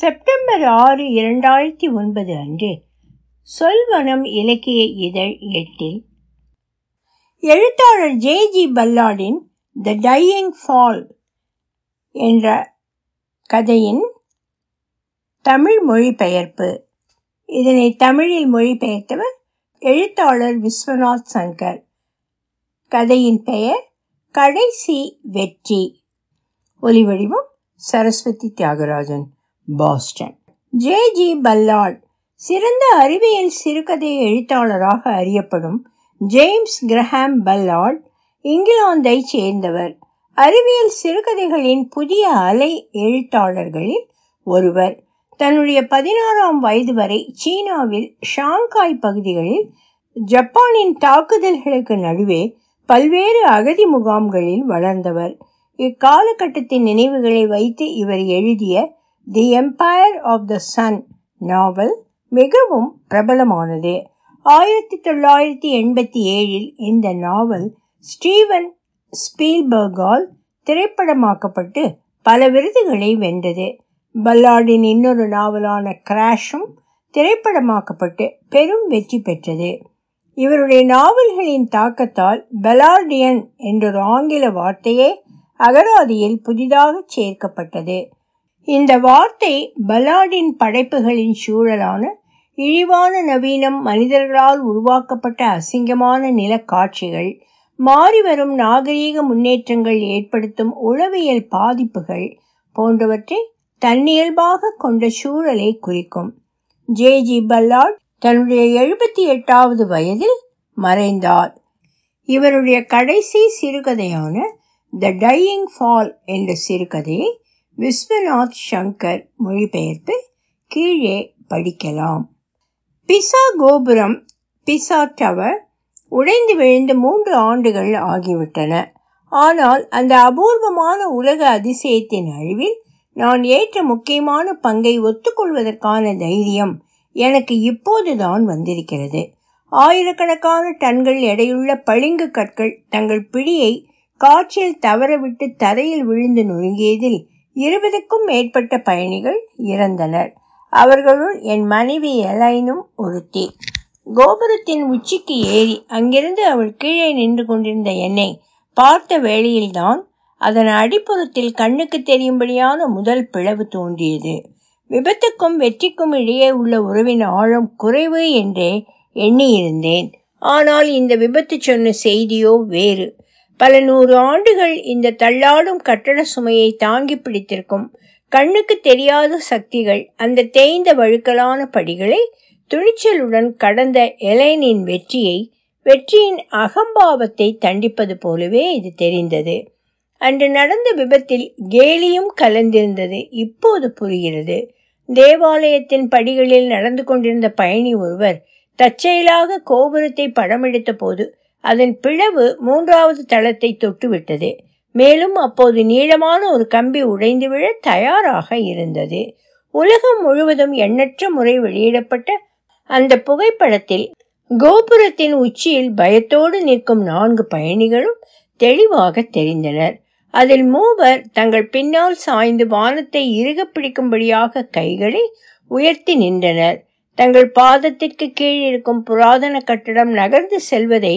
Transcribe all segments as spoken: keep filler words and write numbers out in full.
September ஆறு இரண்டாயிரத்தி ஒன்பது அன்று சொல்வனம் இலக்கிய இதழ் எட்டில் எழுத்தாளர் ஜே ஜி பல்லார்டின் த டையிங் ஃபால் என்ற கதையின் தமிழ் மொழிபெயர்ப்பு. இதனை தமிழில் மொழிபெயர்த்தவர் எழுத்தாளர் விஸ்வநாத் சங்கர். கதையின் பெயர் கடைசி வெற்றி. ஒலிவடிவம் Saraswathi Thiagarajan, Boston. J G Ballard சிறந்த அறிவியல் சிறுகதை எழுத்தாளராக அறியப்படும் ஜேம்ஸ் கிரஹாம் பல்லார்ட் இங்கிலாந்தை சேர்ந்தவர். அறிவியல் சிறுகதைகளின் புதிய அலை எழுத்தாளர்களில் ஒருவர். தன்னுடைய பதினாறாம் வயது வரை சீனாவில் ஷாங்காய் பகுதிகளில் ஜப்பானின் தாக்குதல்களுக்கு நடுவே பல்வேறு அகதி முகாம்களில் வளர்ந்தவர். இக்காலகட்டத்தின் நினைவுகளை வைத்து இவர் எழுதிய the Empire of the Sun நாவல் மிகவும் பிரபலமானது. ஆயிரத்தி தொள்ளாயிரத்தி எண்பத்தி ஏழில் இந்த நாவல் ஸ்டீவன் ஸ்பீல்பர்கால் திரைப்படமாக்கப்பட்டு பல விருதுகளை வென்றது. பல்லார்டின் இன்னொரு நாவலான கிராஷும் திரைப்படமாக்கப்பட்டு பெரும் வெற்றி பெற்றது. இவருடைய நாவல்களின் தாக்கத்தால் பல்லார்டியன் என்றொரு ஆங்கில வார்த்தையே அகராதியில் புதிதாக சேர்க்கப்பட்டது. இந்த வார்த்தை பல்லார்டின் படைப்புகளின் சூழலான இழிவான நவீனம், மனிதர்களால் உருவாக்கப்பட்ட அசிங்கமான நிலக்காட்சிகள், மாறிவரும் நாகரீக முன்னேற்றங்கள் ஏற்படுத்தும் உளவியல் பாதிப்புகள் போன்றவற்றை தன்னியல்பாக கொண்ட சூழலை குறிக்கும். ஜே ஜி பல்லார்ட் தன்னுடைய எழுபத்தி எட்டாவது வயதில் மறைந்தார். இவருடைய கடைசி சிறுகதையான த டையிங் ஃபால் என்ற சிறுகதையை விஸ்வநாத் சங்கர் மொழிபெயர்ப்பு கீழே படிக்கலாம். பிசா கோபுரம், பிசா டவர் உடைந்து விழுந்து மூன்று ஆண்டுகள் ஆகிவிட்டன. ஆனால் அந்த அபூர்வமான உலக அதிசயத்தின் அழிவில் நான் ஏற்ற முக்கியமான பங்கை ஒத்துக்கொள்வதற்கான தைரியம் எனக்கு இப்போதுதான் வந்திருக்கிறது. ஆயிரக்கணக்கான டன்கள் எடையுள்ள பளிங்கு கற்கள் தங்கள் பிடியை காற்றில் தவறவிட்டு தரையில் விழுந்து நொறுங்கியதில் இருபதுக்கும் மேற்பட்ட பயணிகள் இறந்தனர். அவர்களுள் என் மனைவி எலைனும் ஒருத்தி. கோபுரத்தின் உச்சிக்கு ஏறி அங்கிருந்து அவள் கீழே நின்று கொண்டிருந்த என்னை பார்த்த வேளையில்தான் அதன் அடிப்புறத்தில் கண்ணுக்கு தெரியும்படியான முதல் பிளவு தோன்றியது. விபத்துக்கும் வெற்றிக்கும் இடையே உள்ள உறவின் ஆழம் குறைவு என்றே எண்ணியிருந்தேன். ஆனால் இந்த விபத்து சொன்ன செய்தியோ வேறு. பல நூறு ஆண்டுகள் இந்த தள்ளாடும் கட்டட சுமையை தாங்கி பிடித்திருக்கும் கண்ணுக்கு தெரியாத சக்திகள் அந்த தேய்ந்த வழுக்கலான படிகளை துணிச்சலுடன் கடந்த எலைனின் வெற்றியை, வெற்றியின் அகம்பாவத்தை தண்டிப்பது போலவே இது தெரிந்தது. அன்று நடந்த விபத்தில் கேலியும் கலந்திருந்தது இப்போது புரிகிறது. தேவாலயத்தின் படிகளில் நடந்து கொண்டிருந்த பயணி ஒருவர் தற்செயலாக கோபுரத்தை படமெடுத்த போது அதன் பிளவு மூன்றாவது தளத்தை தொட்டுவிட்டது. மேலும் அப்போது நீளமான ஒரு கம்பி உடைந்து விழ தயாராக இருந்தது. உலகம் முழுவதும் எண்ணற்ற முறை வெளியிடப்பட்ட அந்த புகைப்படத்தில் கோபுரத்தின் உச்சியில் பயத்தோடு நிற்கும் நான்கு பயணிகளும் தெளிவாக தெரிந்தனர். அதில் மூவர் தங்கள் பின்னால் சாய்ந்து வானத்தை இறுக பிடிக்கும்படியாக கைகளை உயர்த்தி நின்றனர். தங்கள் பாதத்திற்கு கீழ் இருக்கும் புராதன கட்டடம் நகர்ந்து செல்வதை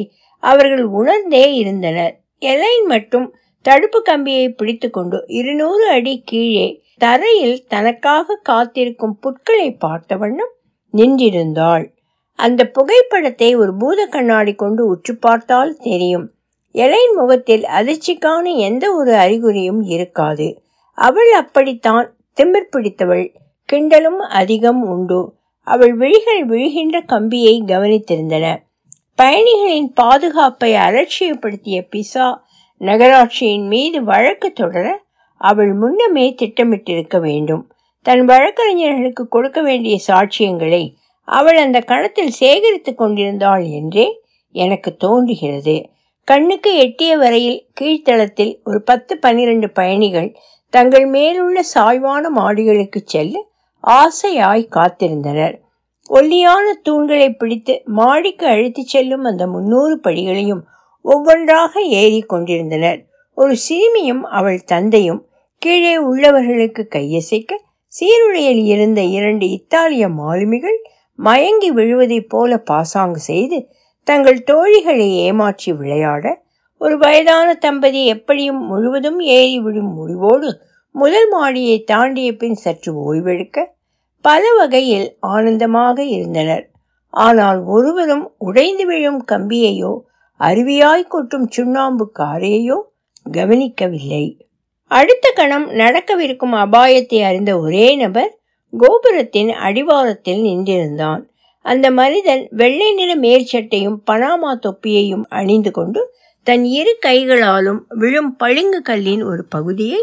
அவர்கள் உணர்ந்தே இருந்தனர். எலைன் மட்டும் தடுப்பு கம்பியை பிடித்து கொண்டு இருநூறு அடி கீழே தரையில் தனக்காக காத்திருக்கும் புட்களை பார்த்த வண்ணம் நின்றிருந்தாள். அந்த புகைப்படத்தை ஒரு பூத கண்ணாடி கொண்டு உற்று பார்த்தால் தெரியும். எலைன் முகத்தில் அதிர்ச்சிக்கான எந்த ஒரு அறிகுறியும் இருக்காது. அவள் அப்படித்தான் திமிர் பிடித்தவள். கிண்டலும் அதிகம் உண்டு. அவள் விழிகள் விழுகின்ற கம்பியை கவனித்திருந்தன. பயணிகளின் பாதுகாப்பை அலட்சியப்படுத்திய பிசா நகராட்சியின் மீது வழக்கு தொடர அவள் முன்னமே திட்டமிட்டிருக்க வேண்டும். தன் வழக்கறிஞர்களுக்கு கொடுக்க வேண்டிய சாட்சியங்களை அவள் அந்த கணத்தில் சேகரித்து கொண்டிருந்தாள் என்றே எனக்கு தோன்றுகிறது. கண்ணுக்கு எட்டிய வரையில் கீழ்த்தளத்தில் ஒரு பத்து பன்னிரண்டு பயணிகள் தங்கள் மேலுள்ள சாய்வான மாடிகளுக்கு செல்ல ஆசையாய் காத்திருந்தனர். ஒல்லியான தூண்களை பிடித்து மாடிக்கு அழுத்தி செல்லும் அந்த முன்னூறு படிகளையும் ஒவ்வொன்றாக ஏறி கொண்டிருந்தனர். ஒரு சிறுமியும் அவள் தந்தையும் கீழே உள்ளவர்களுக்கு கையசைக்க சீருடையில் இருந்த இரண்டு இத்தாலிய மாலுமிகள் மயங்கி விழுவதைப் போல பாசாங்கு செய்து தங்கள் தோழிகளை ஏமாற்றி விளையாட, ஒரு வயதான தம்பதி எப்படியும் முழுவதும் ஏறி விழும் முடிவோடு முதல் மாடியை தாண்டிய பின் சற்று ஓய்வெடுக்க பல வகையில் ஆனந்தமாக இருந்தனர். ஆனால் ஒருவரும் உடைந்து விழும் கம்பியையோ அருவியாய் கொட்டும் சுண்ணாம்பு காரையோ கவனிக்கவில்லை. அடுத்த கணம் நடக்கவிருக்கும் அபாயத்தை அறிந்த ஒரே நபர் கோபுரத்தின் அடிவாரத்தில் நின்றிருந்தான். அந்த மனிதன் வெள்ளை நிற மேற்சட்டையும் பனாமா தொப்பியையும் அணிந்து கொண்டு தன் இரு கைகளாலும் விழும் பளிங்கு கல்லின் ஒரு பகுதியை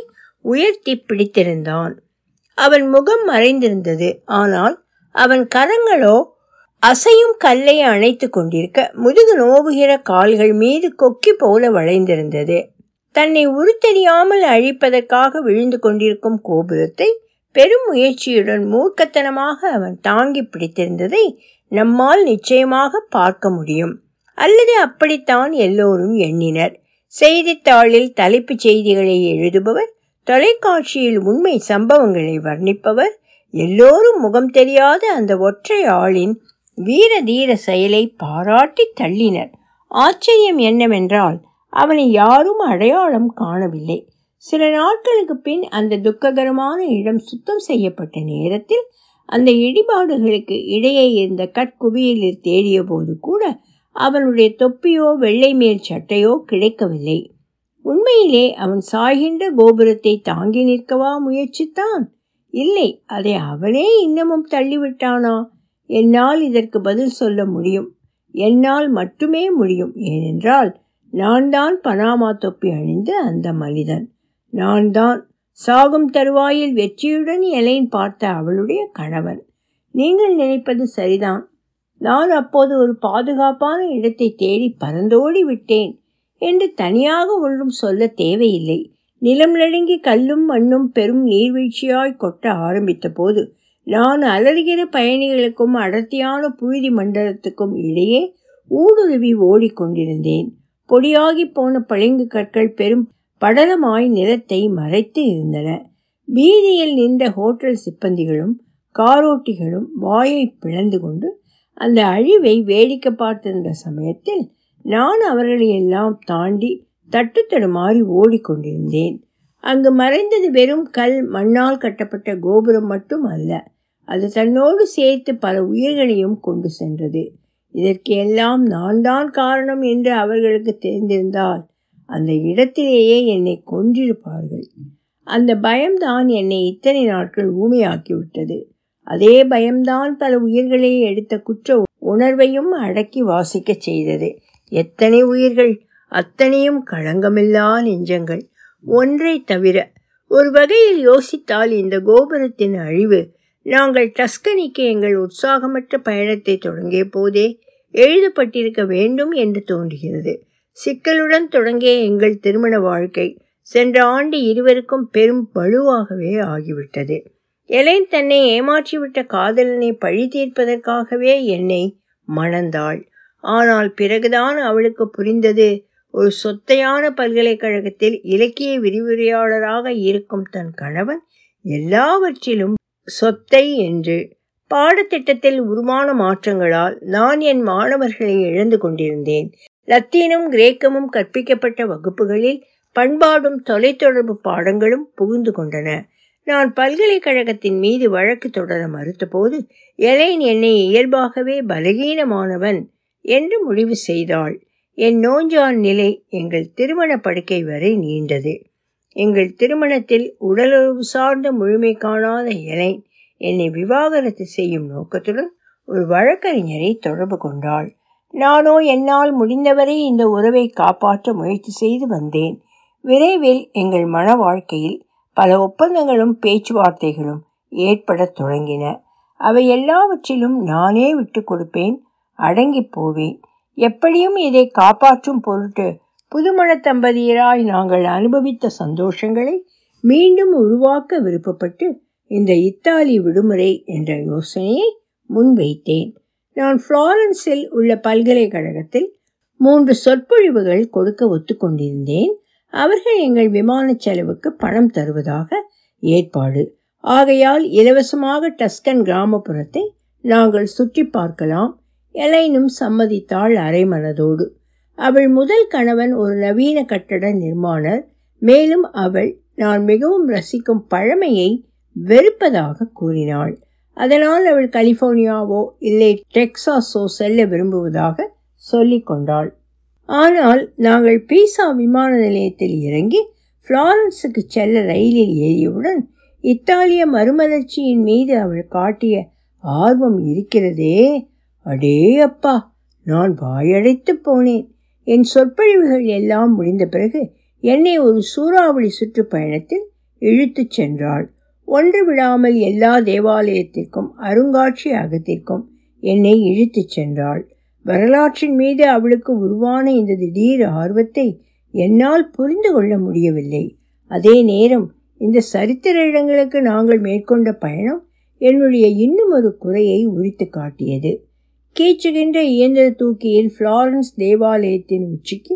உயர்த்தி பிடித்திருந்தான். அவன் முகம் மறைந்திருந்தது. ஆனால் அவன் கரங்களோ அசையும் கல்லை அணைத்து கொண்டிருக்க முதுகு நோவுகிற கால்கள் மீது கொக்கி போல வளைந்திருந்தது. தன்னை உருத்தெறியாமல் அழிப்பதற்காக விழுந்து கொண்டிருக்கும் கோபுரத்தை பெரும் முயற்சியுடன் மூர்க்கத்தனமாக அவன் தாங்கி பிடித்திருந்ததை நம்மால் நிச்சயமாக பார்க்க முடியும். அல்லது அப்படித்தான் எல்லோரும் எண்ணினர். செய்தித்தாளில் தலைப்புச் செய்திகளை எழுதுபவர், தொலைக்காட்சியில் உண்மை சம்பவங்களை வர்ணிப்பவர் எல்லோரும் முகம் தெரியாத அந்த ஒற்றை ஆளின் வீர தீர செயலை பாராட்டி தள்ளினர். ஆச்சரியம் என்னவென்றால் அவனை யாரும் அடையாளம் காணவில்லை. சில நாட்களுக்கு பின் அந்த துக்ககரமான இடம் சுத்தம் செய்யப்பட்ட நேரத்தில் அந்த இடிபாடுகளுக்கு இடையே இருந்த கற்குவியில் தேடிய போது கூட அவனுடைய தொப்பியோ வெள்ளை மேல் சட்டையோ கிடைக்கவில்லை. உண்மையிலே அவன் சாய்கின்ற கோபுரத்தை தாங்கி நிற்கவா முயற்சித்தான்? இல்லை, அதை அவனே இன்னமும் தள்ளிவிட்டானா? என்னால் இதற்கு பதில் சொல்ல முடியும். என்னால் மட்டுமே முடியும். ஏனென்றால் நான் தான் பனாமா தொப்பி அணிந்த அந்த மனிதன். நான் தான் சாகும் தருவாயில் வெற்றியுடன் எலையின் பார்த்த அவளுடைய கணவன். நீங்கள் நினைப்பது சரிதான். நான் அப்போது ஒரு பாதுகாப்பான இடத்தை தேடி பறந்தோடி விட்டேன் என்று தனியாக ஒன்றும் சொல்ல தேவையில்லை. நிலம் நடுங்கி கல்லும் மண்ணும் பெரும் நீர்வீழ்ச்சியாய் கொட்ட ஆரம்பித்த போது நான் அலறுகிற பயணிகளுக்கும் அடர்த்தியான புழுதி மண்டலத்துக்கும் இடையே ஊடுருவி ஓடிக்கொண்டிருந்தேன். பொடியாகி போன பளிங்கு கற்கள் பெரும் படலமாய் நிலத்தை மறைத்து இருந்தன. வீதியில் நின்ற ஹோட்டல் சிப்பந்திகளும் காரோட்டிகளும் வாயை பிளந்து கொண்டு அந்த அழிவை வேடிக்கை பார்த்திருந்த சமயத்தில் நான் அவர்களையெல்லாம் தாண்டி தட்டு தடுமாறி ஓடிக்கொண்டிருந்தேன். அங்கு மறைந்தது வெறும் கல் மண்ணால் கட்டப்பட்ட கோபுரம் மட்டும் அல்ல, அது தன்னோடு சேர்த்து பல உயிர்களையும் கொண்டு சென்றது. இதற்கு எல்லாம் நான் தான் காரணம் என்று அவர்களுக்கு தெரிந்திருந்தால் அந்த இடத்திலேயே என்னை கொன்றிருப்பார்கள். அந்த பயம்தான் என்னை இத்தனை நாட்கள் ஊமையாக்கிவிட்டது. அதே பயம்தான் பல உயிர்களை எடுத்த குற்ற உணர்வையும் அடக்கி வாசிக்க செய்தது. எத்தனை உயிர்கள், அத்தனையும் களங்கமில்லா நெஞ்சங்கள். ஒன்றை தவிர, ஒரு வகையில் யோசித்தால் இந்த கோபுரத்தின் அழிவு நாங்கள் டஸ்கனிக்கு எங்கள் உற்சாகமற்ற பயணத்தை தொடங்கிய போதே எழுதப்பட்டிருக்க வேண்டும் என்று தோன்றுகிறது. சிக்கலுடன் தொடங்கிய எங்கள் திருமண வாழ்க்கை சென்ற ஆண்டு இருவருக்கும் பெரும் பழுவாகவே ஆகிவிட்டது. எலைன் தன்னை ஏமாற்றிவிட்ட காதலனை பழி தீர்ப்பதற்காகவே என்னை மணந்தாள். ஆனால் பிறகுதான் அவளுக்கு புரிந்தது, ஒரு சொத்தையான பல்கலைக்கழகத்தில் இலக்கிய விரிவுரையாளராக இருக்கும் தன் கணவன் எல்லாவற்றிலும் சொத்தை என்று. பாடத்திட்டத்தில் உருவான மாற்றங்களால் நான் என் மாணவர்களை இழந்து கொண்டிருந்தேன். லத்தீனும் கிரேக்கமும் கற்பிக்கப்பட்ட வகுப்புகளில் பண்பாடும் தொலைத்தொடர்பு பாடங்களும் புகுந்து கொண்டன. நான் பல்கலைக்கழகத்தின் மீது வழக்கு தொடர மறுத்தபோது எலைன் என்னை இயல்பாகவே பலகீனமானவன் என்று முடிவு செய்தாள். என் நோஞ்சான் நிலை எங்கள் திருமண படுக்கை வரை நீண்டது. எங்கள் திருமணத்தில் உடலுறவு சார்ந்த முழுமை காணாத எலைன் என்னை விவாகரத்து செய்யும் நோக்கத்துடன் ஒரு வழக்கறிஞரை தொடர்பு கொண்டாள். நானோ என்னால் முடிந்தவரை இந்த உறவை காப்பாற்ற முயற்சி செய்து வந்தேன். விரைவில் எங்கள் மன வாழ்க்கையில் பல ஒப்பந்தங்களும் பேச்சுவார்த்தைகளும் ஏற்பட தொடங்கின. அவை எல்லாவற்றிலும் நானே விட்டு கொடுப்பேன், அடங்கி போவேன். எப்படியும் இதை காப்பாற்றும் பொருட்டு புதுமண தம்பதியராய் நாங்கள் அனுபவித்த சந்தோஷங்களை மீண்டும் உருவாக்க விருப்பப்பட்டு இந்த இத்தாலி விடுமுறை என்ற யோசனையை முன்வைத்தேன். நான் ஃப்ளாரன்ஸில் உள்ள பல்கலைக்கழகத்தில் மூன்று சொற்பொழிவுகள் கொடுக்க ஒத்துக்கொண்டிருந்தேன். அவர்கள் எங்கள் விமான செலவுக்கு பணம் தருவதாக ஏற்பாடு. ஆகையால் இலவசமாக டஸ்கன் கிராமப்புறத்தை நாங்கள் சுற்றி பார்க்கலாம் எலைனும் சம்மதித்தாள் அரைமனதோடு. அவள் முதல் கணவன் ஒரு நவீன கட்டட நிர்மாணர். மேலும் அவள் நான் மிகவும் ரசிக்கும் பழமையை வெறுப்பதாக கூறினாள். அதனால் அவள் கலிஃபோர்னியாவோ இல்லை டெக்சாஸோ செல்ல விரும்புவதாக சொல்லிக் கொண்டாள். ஆனால் நாங்கள் பீசா விமான நிலையத்தில் இறங்கி ஃப்ளாரன்ஸுக்கு செல்ல ரயிலில் ஏறியவுடன் இத்தாலிய மறுமலர்ச்சியின் மீது அவள் காட்டிய ஆர்வம் இருக்கிறதே, அடே அப்பா, நான் வாயடைத்து போனேன். என் சொற்பொழிவுகள் எல்லாம் முடிந்த பிறகு என்னை ஒரு சூறாவளி சுற்றுப்பயணத்தில் இழுத்து சென்றாள். ஒன்று விடாமல் எல்லா தேவாலயத்திற்கும் அருங்காட்சி அகத்திற்கும் என்னை இழுத்து சென்றாள். வரலாற்றின் மீது அவளுக்கு உருவான இந்த திடீர் ஆர்வத்தை என்னால் புரிந்து கொள்ள முடியவில்லை. அதே நேரம் இந்த சரித்திர இடங்களுக்கு நாங்கள் மேற்கொண்ட பயணம் என்னுடைய இன்னும் ஒரு குறையை உரித்து காட்டியது. கீச்சுகின்ற இயந்திர தூக்கியில் ஃப்ளாரன்ஸ் தேவாலயத்தின் உச்சிக்கு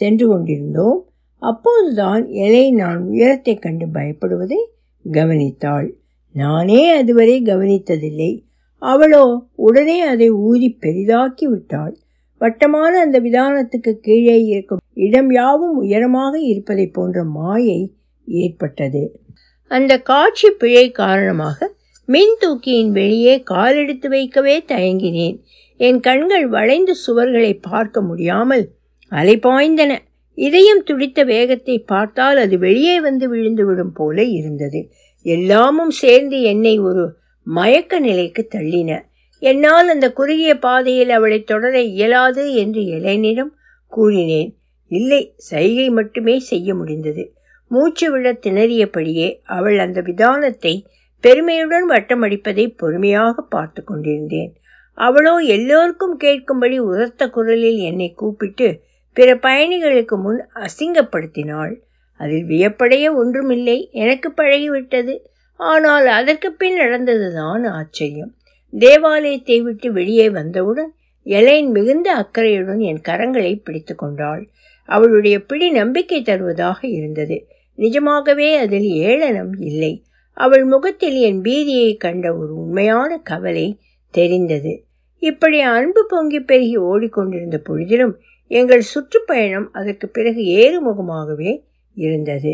சென்று கொண்டிருந்தோம். அப்போதுதான் எலை நான் உயரத்தை கண்டு பயப்படுவதை கவனித்தாள். நானே அதுவரை கவனித்ததில்லை. அவளோ உடனே அதை ஊதி பெரிதாக்கி விட்டாள். வட்டமான அந்த விதானத்துக்கு கீழே இருக்கும் இடம் யாவும் உயரமாக இருப்பதை போன்ற மாயை ஏற்பட்டது. அந்த காட்சி பிழை காரணமாக மின் தூக்கியின் வெளியே காலெடுத்து வைக்கவே தயங்கினேன். என் கண்கள் வளைந்து சுவர்களை பார்க்க முடியாமல் அலைபாய்ந்தன. இதயம் துடித்த வேகத்தை பார்த்தால் அது வெளியே வந்து விழுந்துவிடும் போல இருந்தது. எல்லாமும் சேர்ந்து என்னை ஒரு மயக்க நிலைக்கு தள்ளின. என்னால் அந்த குறுகிய பாதையில் அவளை தொடர இயலாது என்று இளைஞனிடம் கூறினேன். இல்லை, சைகை மட்டுமே செய்ய முடிந்தது. மூச்சு விட திணறியபடியே அவள் அந்த விதானத்தை பெருமையுடன் வட்டமடிப்பதை பொறுமையாக பார்த்து கொண்டிருந்தேன். அவளோ எல்லோருக்கும் கேட்கும்படி உரத்த குரலில் என்னை கூப்பிட்டு பிற பயணிகளுக்கு முன் அசிங்கப்படுத்தினாள். அதில் வியப்படைய ஒன்றுமில்லை, எனக்கு பழகிவிட்டது. ஆனால் அதற்கு பின் நடந்ததுதான் ஆச்சரியம். தேவாலயத்தை விட்டு வெளியே வந்தவுடன் எலைன் மிகுந்த அக்கறையுடன் என் கரங்களை பிடித்து கொண்டாள். அவளுடைய பிடி நம்பிக்கை தருவதாக இருந்தது. நிஜமாகவே அதில் ஏளனம் இல்லை. அவள் முகத்தில் என் பீதியை கண்ட ஒரு உண்மையான கவலை தெரிந்தது. இப்படி அன்பு பொங்கி பெருகி ஓடிக்கொண்டிருந்த பொழுதிலும் எங்கள் சுற்றுப்பயணம் அதற்கு பிறகு ஏறுமுகமாகவே இருந்தது.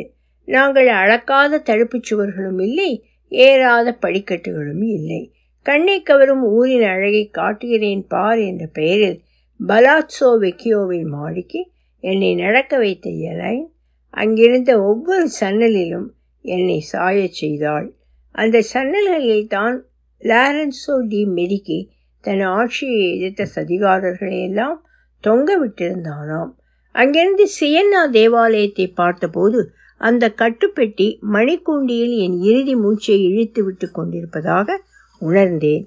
நாங்கள் அளக்காத தடுப்புச் சுவர்களும் இல்லை, ஏறாத படிக்கட்டுகளும் இல்லை. கண்ணை கவரும் ஊரின் அழகை காட்டுகிறேன் பார் என்ற பெயரில் பலாட்சோ வெக்கியோவின் மாடிக்கு என்னை நடக்க வைத்த எலை அங்கிருந்த ஒவ்வொரு சன்னலிலும் என்னை சாயச் செய்தாள். அந்த சன்னல்களில் தான் லாரன்சோ டி மெடிக்கி தன் ஆட்சியை எதிர்த்த சதிகாரர்களையெல்லாம் தொங்க விட்டிருந்தானாம். அங்கிருந்து சியன்னா தேவாலயத்தை பார்த்தபோது அந்த கட்டுப்பெட்டி மணிக்கூண்டியில் என் இறுதி மூச்சை இழுத்து விட்டு கொண்டிருப்பதாக உணர்ந்தேன்.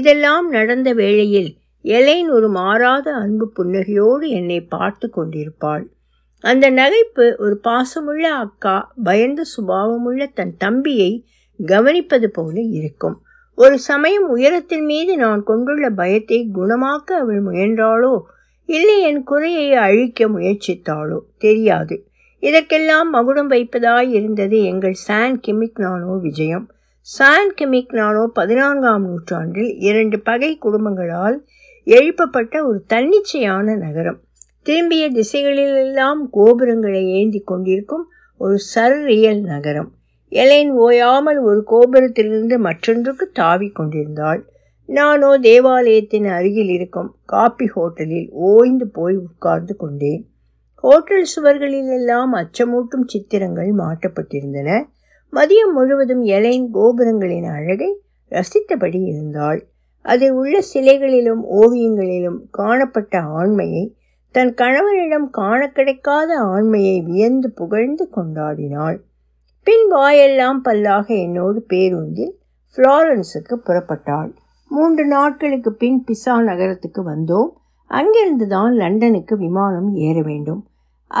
இதெல்லாம் நடந்த வேளையில் எலைன் ஒரு மாறாத அன்பு புன்னகையோடு என்னை பார்த்து கொண்டிருப்பாள். அந்த நகைப்பு ஒரு பாசமுள்ள அக்கா பயந்த சுபாவமுள்ள தன் தம்பியை கவனிப்பது போல இருக்கும். ஒரு சமயம் உயரத்தின் மீது நான் கொண்டுள்ள பயத்தை குணமாக்க அவள் முயன்றாளோ, இல்லை என் குறையை அழிக்க முயற்சித்தாளோ தெரியாது. இதற்கெல்லாம் மகுடம் வைப்பதாய் இருந்தது எங்கள் சான் கிமிக்னானோ விஜயம். சான் கிமிக்னானோ பதினான்காம் நூற்றாண்டில் இரண்டு பகை குடும்பங்களால் எழுப்பப்பட்ட ஒரு தன்னிச்சையான நகரம். திரும்பிய திசைகளிலெல்லாம் கோபுரங்களை ஏந்தி கொண்டிருக்கும் ஒரு சர்ரியல் நகரம். எலைன் ஓயாமல் ஒரு கோபுரத்திலிருந்து மற்றொன்றுக்கு தாவி கொண்டிருந்தாள். நானோ தேவாலயத்தின் அருகில் இருக்கும் காபி ஹோட்டலில் ஓய்ந்து போய் உட்கார்ந்து கொண்டேன். ஹோட்டல் சுவர்களிலெல்லாம் அச்சமூட்டும் சித்திரங்கள் மாட்டப்பட்டிருந்தன. மதியம் முழுவதும் எலைன் கோபுரங்களின் அழகை ரசித்தபடி இருந்தாள். அதில் உள்ள சிலைகளிலும் ஓவியங்களிலும் காணப்பட்ட ஆண்மையை, தன் கணவனிடம் காண கிடைக்காத ஆண்மையை வியந்து புகழ்ந்து கொண்டாடினாள். பின் வாயெல்லாம் பல்லாக என்னோடு பேருந்தில் ஃப்ளாரன்ஸுக்கு புறப்பட்டாள். மூன்று நாட்களுக்கு பின் பிசா நகரத்துக்கு வந்தோம். அங்கிருந்து தான் லண்டனுக்கு விமானம் ஏற வேண்டும்.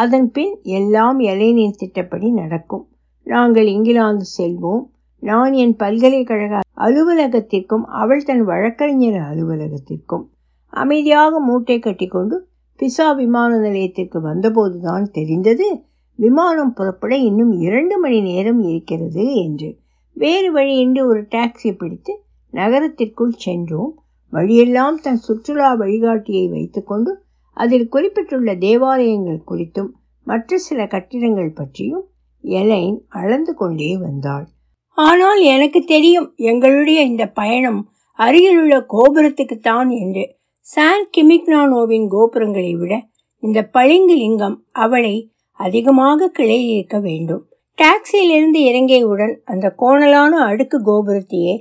அதன் பின் எல்லாம் எலைனின் திட்டப்படி நடக்கும். நாங்கள் இங்கிலாந்து செல்வோம். நான் என் பல்கலைக்கழக அலுவலகத்திற்கும் அவள் தன் வழக்கறிஞர் அலுவலகத்திற்கும் அமைதியாக மூட்டை கட்டி கொண்டு பிசா விமான நிலையத்திற்கு வந்தபோதுதான் தெரிந்தது விமானம் புறப்பட இன்னும் இரண்டு மணி நேரம் இருக்கிறது என்று. வேறு வழியின்றி ஒரு டாக்ஸி பிடித்து நகரத்திற்குள் சென்றோம். வழியெல்லாம் தன் சுற்றுலா வழிகாட்டியை வைத்துக்கொண்டு அதில் குறிப்பிட்டுள்ள தேவாலயங்கள் குறித்தும் மற்ற சில கட்டிடங்கள் பற்றியும் எலைன் அளந்து கொண்டே வந்தாள். ஆனால் எனக்கு தெரியும் எங்களுடைய இந்த பயணம் அருகிலுள்ள கோபுரத்துக்குத்தான் என்று. சான் கிமிக்னானோவின் கோபுரங்களை விட இந்த பளிங்கு லிங்கம் அவளை அதிகமாக கிளையில் இருக்க வேண்டும். டாக்ஸியிலிருந்து இறங்கியவுடன் அந்த கோணலான அடுக்கு கோபுரத்தையே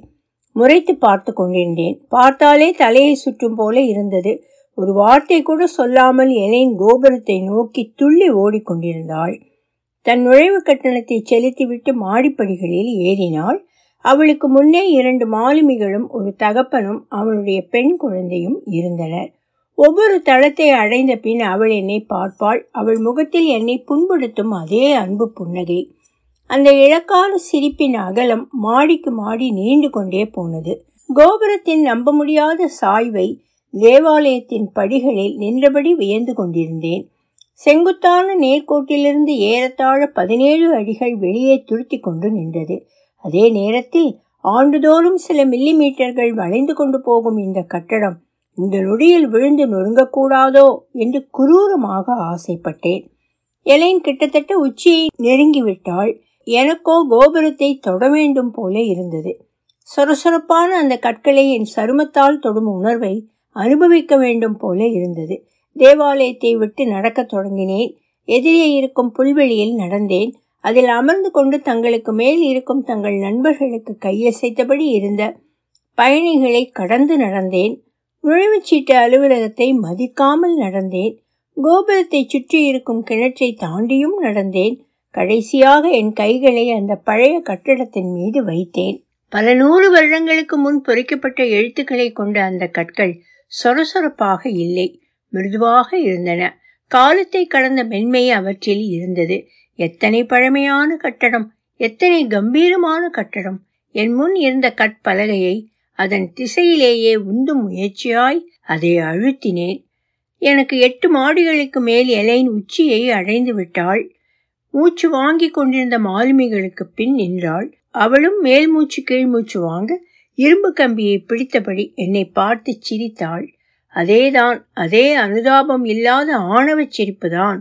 முறைத்து பார்த்து கொண்டிருந்தேன். பார்த்தாலே தலையை சுற்றும் போல இருந்தது. ஒரு வார்த்தை கூட சொல்லாமல் எலைன் கோபுரத்தை நோக்கி துள்ளி ஓடிக்கொண்டிருந்தாள். தன் நுழைவு கட்டணத்தை செலுத்திவிட்டு மாடிப்படிகளில் ஏறினாள். அவளுக்கு முன்னே இரண்டு மாலுமிகளும் ஒரு தகப்பனும் அவனுடைய பெண் குழந்தையும் இருந்தனர். ஒவ்வொரு தளத்தை அடைந்த பின் அவள் என்னை பார்ப்பாள். அவள் முகத்தில் என்னை புண்படுத்தும் அதே அன்பு புன்னகை. அந்த இழக்கார சிரிப்பின் அகலம் மாடிக்கு மாடி நீண்டு கொண்டே போனது. கோபுரத்தின் நம்ப முடியாத சாய்வை தேவாலயத்தின் படிகளில் நின்றபடி வியந்து கொண்டிருந்தேன். செங்குத்தான நேர்கோட்டிலிருந்து ஏறத்தாழ பதினேழு அடிகள் வெளியே துருத்தி கொண்டு நின்றது. அதே நேரத்தில் ஆண்டுதோறும் சில மில்லி மீட்டர்கள் வளைந்து கொண்டு போகும் இந்த கட்டடம் இந்த நொடியில் விழுந்து நொறுங்கக்கூடாதோ என்று குரூரமாக ஆசைப்பட்டேன். எலைன் கிட்டத்தட்ட உச்சியை நெருங்கிவிட்டாள். எனக்கோ கோபுரத்தை தொட வேண்டும் போல இருந்தது. சொரசொரப்பான அந்த கற்களை என் சருமத்தால் தொடும் உணர்வை அனுபவிக்க வேண்டும் போல இருந்தது. தேவாலயத்தை விட்டு நடக்க தொடங்கினேன். எதிரே இருக்கும் புல்வெளியில் நடந்தேன். அதில் அமர்ந்து கொண்டு தங்களுக்கு மேல் இருக்கும் தங்கள் நண்பர்களுக்கு கையசைத்தபடி இருந்த பயணிகளை கடந்து நடந்தேன். நுழைவுச்சீட்டு அலுவலகத்தை மதிக்காமல் நடந்தேன். கோபுரத்தை சுற்றி இருக்கும் கிணற்றை தாண்டியும் நடந்தேன். கடைசியாக என் கைகளை அந்த பழைய கட்டிடத்தின் மீது வைத்தேன். பல நூறு வருடங்களுக்கு முன் பொறிக்கப்பட்ட எழுத்துக்களை கொண்ட அந்த கற்கள் சொரசொரப்பாக இல்லை, மிருதுவாக இருந்தன. காலத்தை கடந்த மென்மை அவற்றில் இருந்தது. எத்தனை பழமையான கட்டடம், எத்தனை கம்பீரமான கட்டடம். என் முன் இருந்த கற்பலகையை அதன் திசையிலேயே உந்தும் முயற்சியாய் அதை அழுத்தினேன். எனக்கு எட்டு மாடிகளுக்கு மேல் எலையின் உச்சியை அடைந்து விட்டாள். மூச்சு வாங்கி கொண்டிருந்த மாலுமிகளுக்கு பின் நின்றாள். அவளும் மேல் மூச்சு கீழ் மூச்சு வாங்க இரும்பு கம்பியை பிடித்தபடி என்னை பார்த்து சிரித்தாள். அதேதான், அதே அனுதாபம் இல்லாத ஆணவ சிரிப்புதான்.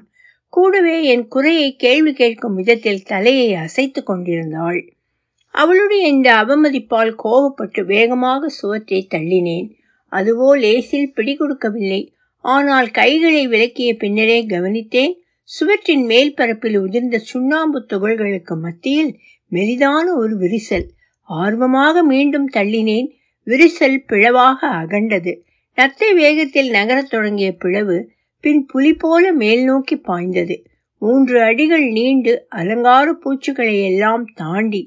கூடவே என் குறையை கேள்வி கேட்கும் விதத்தில் தலையை அசைத்து கொண்டிருந்தாள். அவளுடைய இந்த அவமதிப்பால் கோபப்பட்டு வேகமாக சுவற்றை தள்ளினேன். அதுவோ லேசில் பிடிகொடுக்கவில்லை. ஆனால் கைகளை விலக்கிய பின்னரே கவனித்தேன், சுவற்றின் மேல் பரப்பில் உதிர்ந்த சுண்ணாம்பு துகள்களுக்கு மத்தியில் மெலிதான ஒரு விரிசல். ஆர்வமாக மீண்டும் தள்ளினேன். விரிசல் பிளவாக அகண்டது. நத்தை வேகத்தில் நகரத் தொடங்கிய பிளவு பின் புலி போல மேல் நோக்கி பாய்ந்தது. மூன்று அடிகள் நீண்டு அலங்கார பூச்சுக்களை எல்லாம் தாண்டி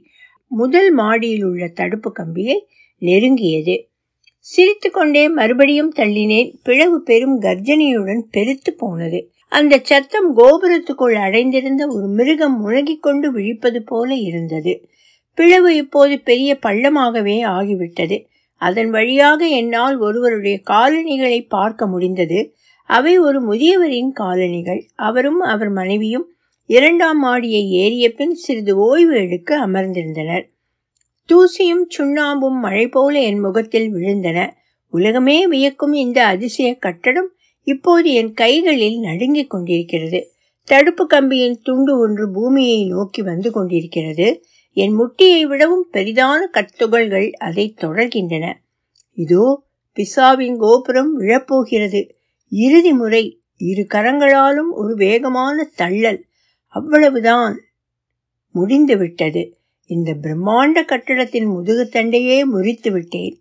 முதல் மாடியில் உள்ள தடுப்பு கம்பியை நெருங்கியது. சிரித்து கொண்டே மறுபடியும் தள்ளினேன். பிளவு பெரும் கர்ஜனையுடன் பெருத்து போனது. அந்த சத்தம் கோபுரத்துக்குள் அடைந்திருந்த ஒரு மிருகம் முழங்கிக் கொண்டு விழிப்பது போல இருந்தது. பிளவு இப்போது பெரிய பள்ளமாகவே ஆகிவிட்டது. அதன் வழியாக என்னால் ஒருவருடைய காலணிகளை பார்க்க முடிந்தது. அவை ஒரு முதியவரின் காலணிகள். அவரும் அவர் மனைவியும் இரண்டாம் மாடியை ஏறிய பின் சிறிது ஓய்வு எடுக்க அமர்ந்திருந்தனர். தூசியும் சுண்ணாம்பும் மழை போல என் முகத்தில் விழுந்தன. உலகமே வியக்கும் இந்த அதிசய கட்டடம் இப்போது என் கைகளில் நடுங்கிக் கொண்டிருக்கிறது. தடுப்பு கம்பியின் துண்டு ஒன்று பூமியை நோக்கி வந்து கொண்டிருக்கிறது. என் முட்டியை விடவும் பெரிதான கட்டுகள்கள் அதை தொடர்கின்றன. இதோ பிசாவின் கோபுரம் விழப்போகிறது. இறுதி முறை, இரு கரங்களாலும் ஒரு வேகமான தள்ளல். அவ்வளவுதான், முடிந்துவிட்டது. இந்த பிரம்மாண்ட கட்டடத்தின் முதுகுத்தண்டையே முறித்து விட்டேன்.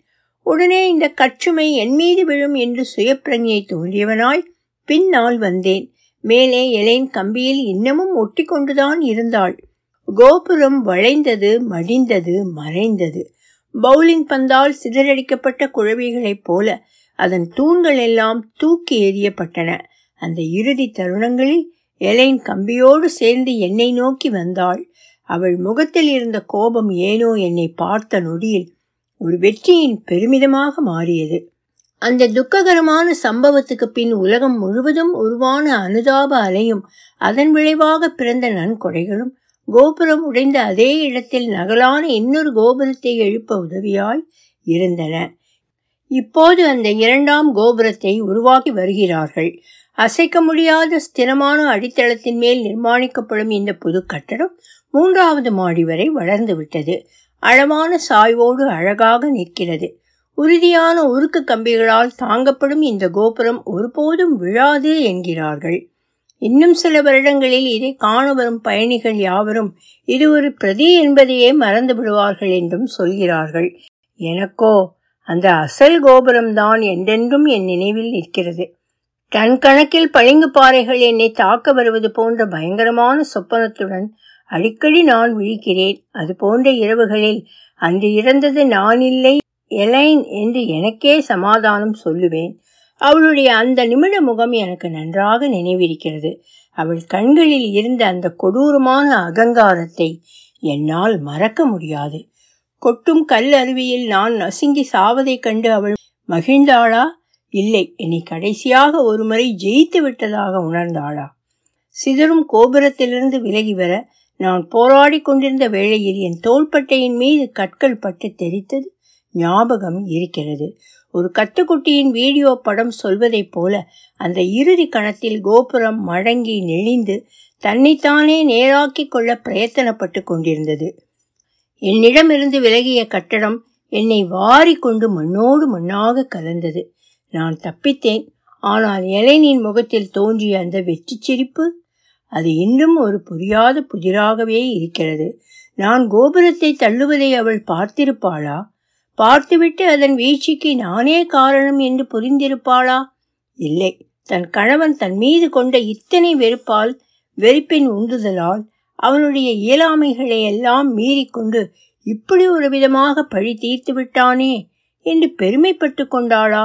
உடனே இந்த கற்றுமை என் மீது விழும் என்று சுயப்பிரஞையை தோன்றியவனாய் பின்னால் வந்தேன். மேலே எலைன் கம்பியில் இன்னமும் ஒட்டி கொண்டுதான் இருந்தாள். கோபுரம் வளைந்தது, மடிந்தது, மறைந்தது. பவுலிங் பந்தால் சிதறடிக்கப்பட்ட குழவிகளைப் போல அதன் தூண்கள் எல்லாம் தூக்கி எறியப்பட்டன. அந்த இறுதி தருணங்களில் எலைன் கம்பியோடு சேர்ந்து என்னை நோக்கி வந்தாள். அவள் முகத்தில் இருந்த கோபம் ஏனோ என்னை பார்த்த நொடியில் ஒரு வெற்றியின் பெருமிதமாக மாறியது. அந்த துக்ககரமான சம்பவத்துக்கு பின் உலகம் முழுவதும் உருவான அனுதாப அலையும் அதன் விளைவாக பிறந்த நன்கொடைகளும் கோபுரம் உடைந்த அதே இடத்தில் நகலான இன்னொரு கோபுரத்தை எழுப்ப உதவியாய் இருந்தன. இப்போது அந்த இரண்டாம் கோபுரத்தை உருவாக்கி வருகிறார்கள். அசைக்க முடியாத ஸ்திரமான அடித்தளத்தின் மேல் நிர்மாணிக்கப்படும் இந்த புது கட்டடம் மூன்றாவது மாடி வரை வளர்ந்து விட்டது. அளவான சாய்வோடு அழகாக நிற்கிறது. உறுதியான உருக்கு கம்பிகளால் தாங்கப்படும் இந்த கோபுரம் ஒருபோதும் விழாது என்கிறார்கள். இன்னும் சில வருடங்களில் இதை காண வரும் பயணிகள் யாவரும் இது ஒரு பிரதி என்பதையே மறந்து விடுவார்கள் என்றும் சொல்கிறார்கள். எனக்கோ அந்த அசல் கோபுரம்தான் என்றென்றும் என் நினைவில் நிற்கிறது. டன் கணக்கில் பளிங்கு பாறைகள் என்னை தாக்க வருவது போன்ற பயங்கரமான சொப்பனத்துடன் அடிக்கடி நான் விழிக்கிறேன். அது போன்ற இரவுகளில் அன்று இறந்தது நான் இல்லை, எலைன் என்று எனக்கே சமாதானம் சொல்லுவேன். அவளுடைய அந்த நிமிட முகம் எனக்கு நன்றாக நினைவிருக்கிறது. அவள் கண்களில் இருந்த அந்த கொடூரமான அகங்காரத்தை என்னால் மறக்க முடியாது. கொட்டும் கல் அருவியில் நான் நசுங்கி சாவதை கண்டு அவள் மகிழ்ந்தாளா? இல்லை, என்னை கடைசியாக ஒரு முறை ஜெயித்து விட்டதாக உணர்ந்தாளா? சிதறும் கோபுரத்திலிருந்து விலகி வர நான் போராடி கொண்டிருந்த வேளையில் என் தோள்பட்டையின் மீது கற்கள் பட்டு தெரித்தது ஞாபகம் இருக்கிறது. ஒரு கத்துக்குட்டியின் வீடியோ படம் சொல்வதைப் போல அந்த இறுதி கணத்தில் கோபுரம் மடங்கி நெளிந்து தன்னைத்தானே நேராக்கி கொள்ள பிரயத்தனப்பட்டு கொண்டிருந்தது. என்னிடமிருந்து விலகிய கட்டடம் என்னை வாரி கொண்டு மண்ணோடு மண்ணாக கலந்தது. நான் தப்பித்தேன். ஆனால் எலைனின் முகத்தில் தோன்றிய அந்த வெற்றி சிரிப்பு அது இன்னும் ஒரு புரியாத புதிராகவே இருக்கிறது. நான் கோபுரத்தை தள்ளுவதை அவள் பார்த்திருப்பாளா? பார்த்துவிட்டு அதன் வீழ்ச்சிக்கு நானே காரணம் என்று புரிந்திருப்பாளா? இல்லை, தன் கணவன் தன் மீது கொண்ட இத்தனை வெறுப்பால், வெறுப்பின் உந்துதலால், அவனுடைய இயலாமைகளை எல்லாம் மீறிக்கொண்டு இப்படி ஒரு விதமாக பழி தீர்த்து விட்டானே என்று பெருமைப்பட்டு கொண்டாளா?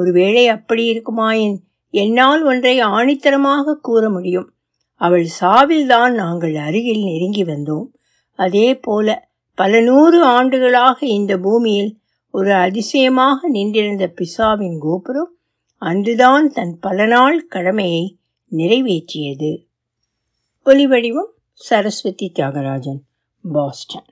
ஒருவேளை அப்படி இருக்குமாயின் என்னால் ஒன்றை ஆணித்தரமாக கூற முடியும். அவள் சாவில்தான் நாங்கள் அருகில் நெருங்கி வந்தோம். அதே போல பல நூறு ஆண்டுகளாக இந்த பூமியில் ஒரு அதிசயமாக நின்றிருந்த பிசாவின் கோபுரம் அன்றுதான் தன் பல நாள் கடமையை நிறைவேற்றியது. ஒலிவடிவம் சரஸ்வதி தியாகராஜன், பாஸ்டன்.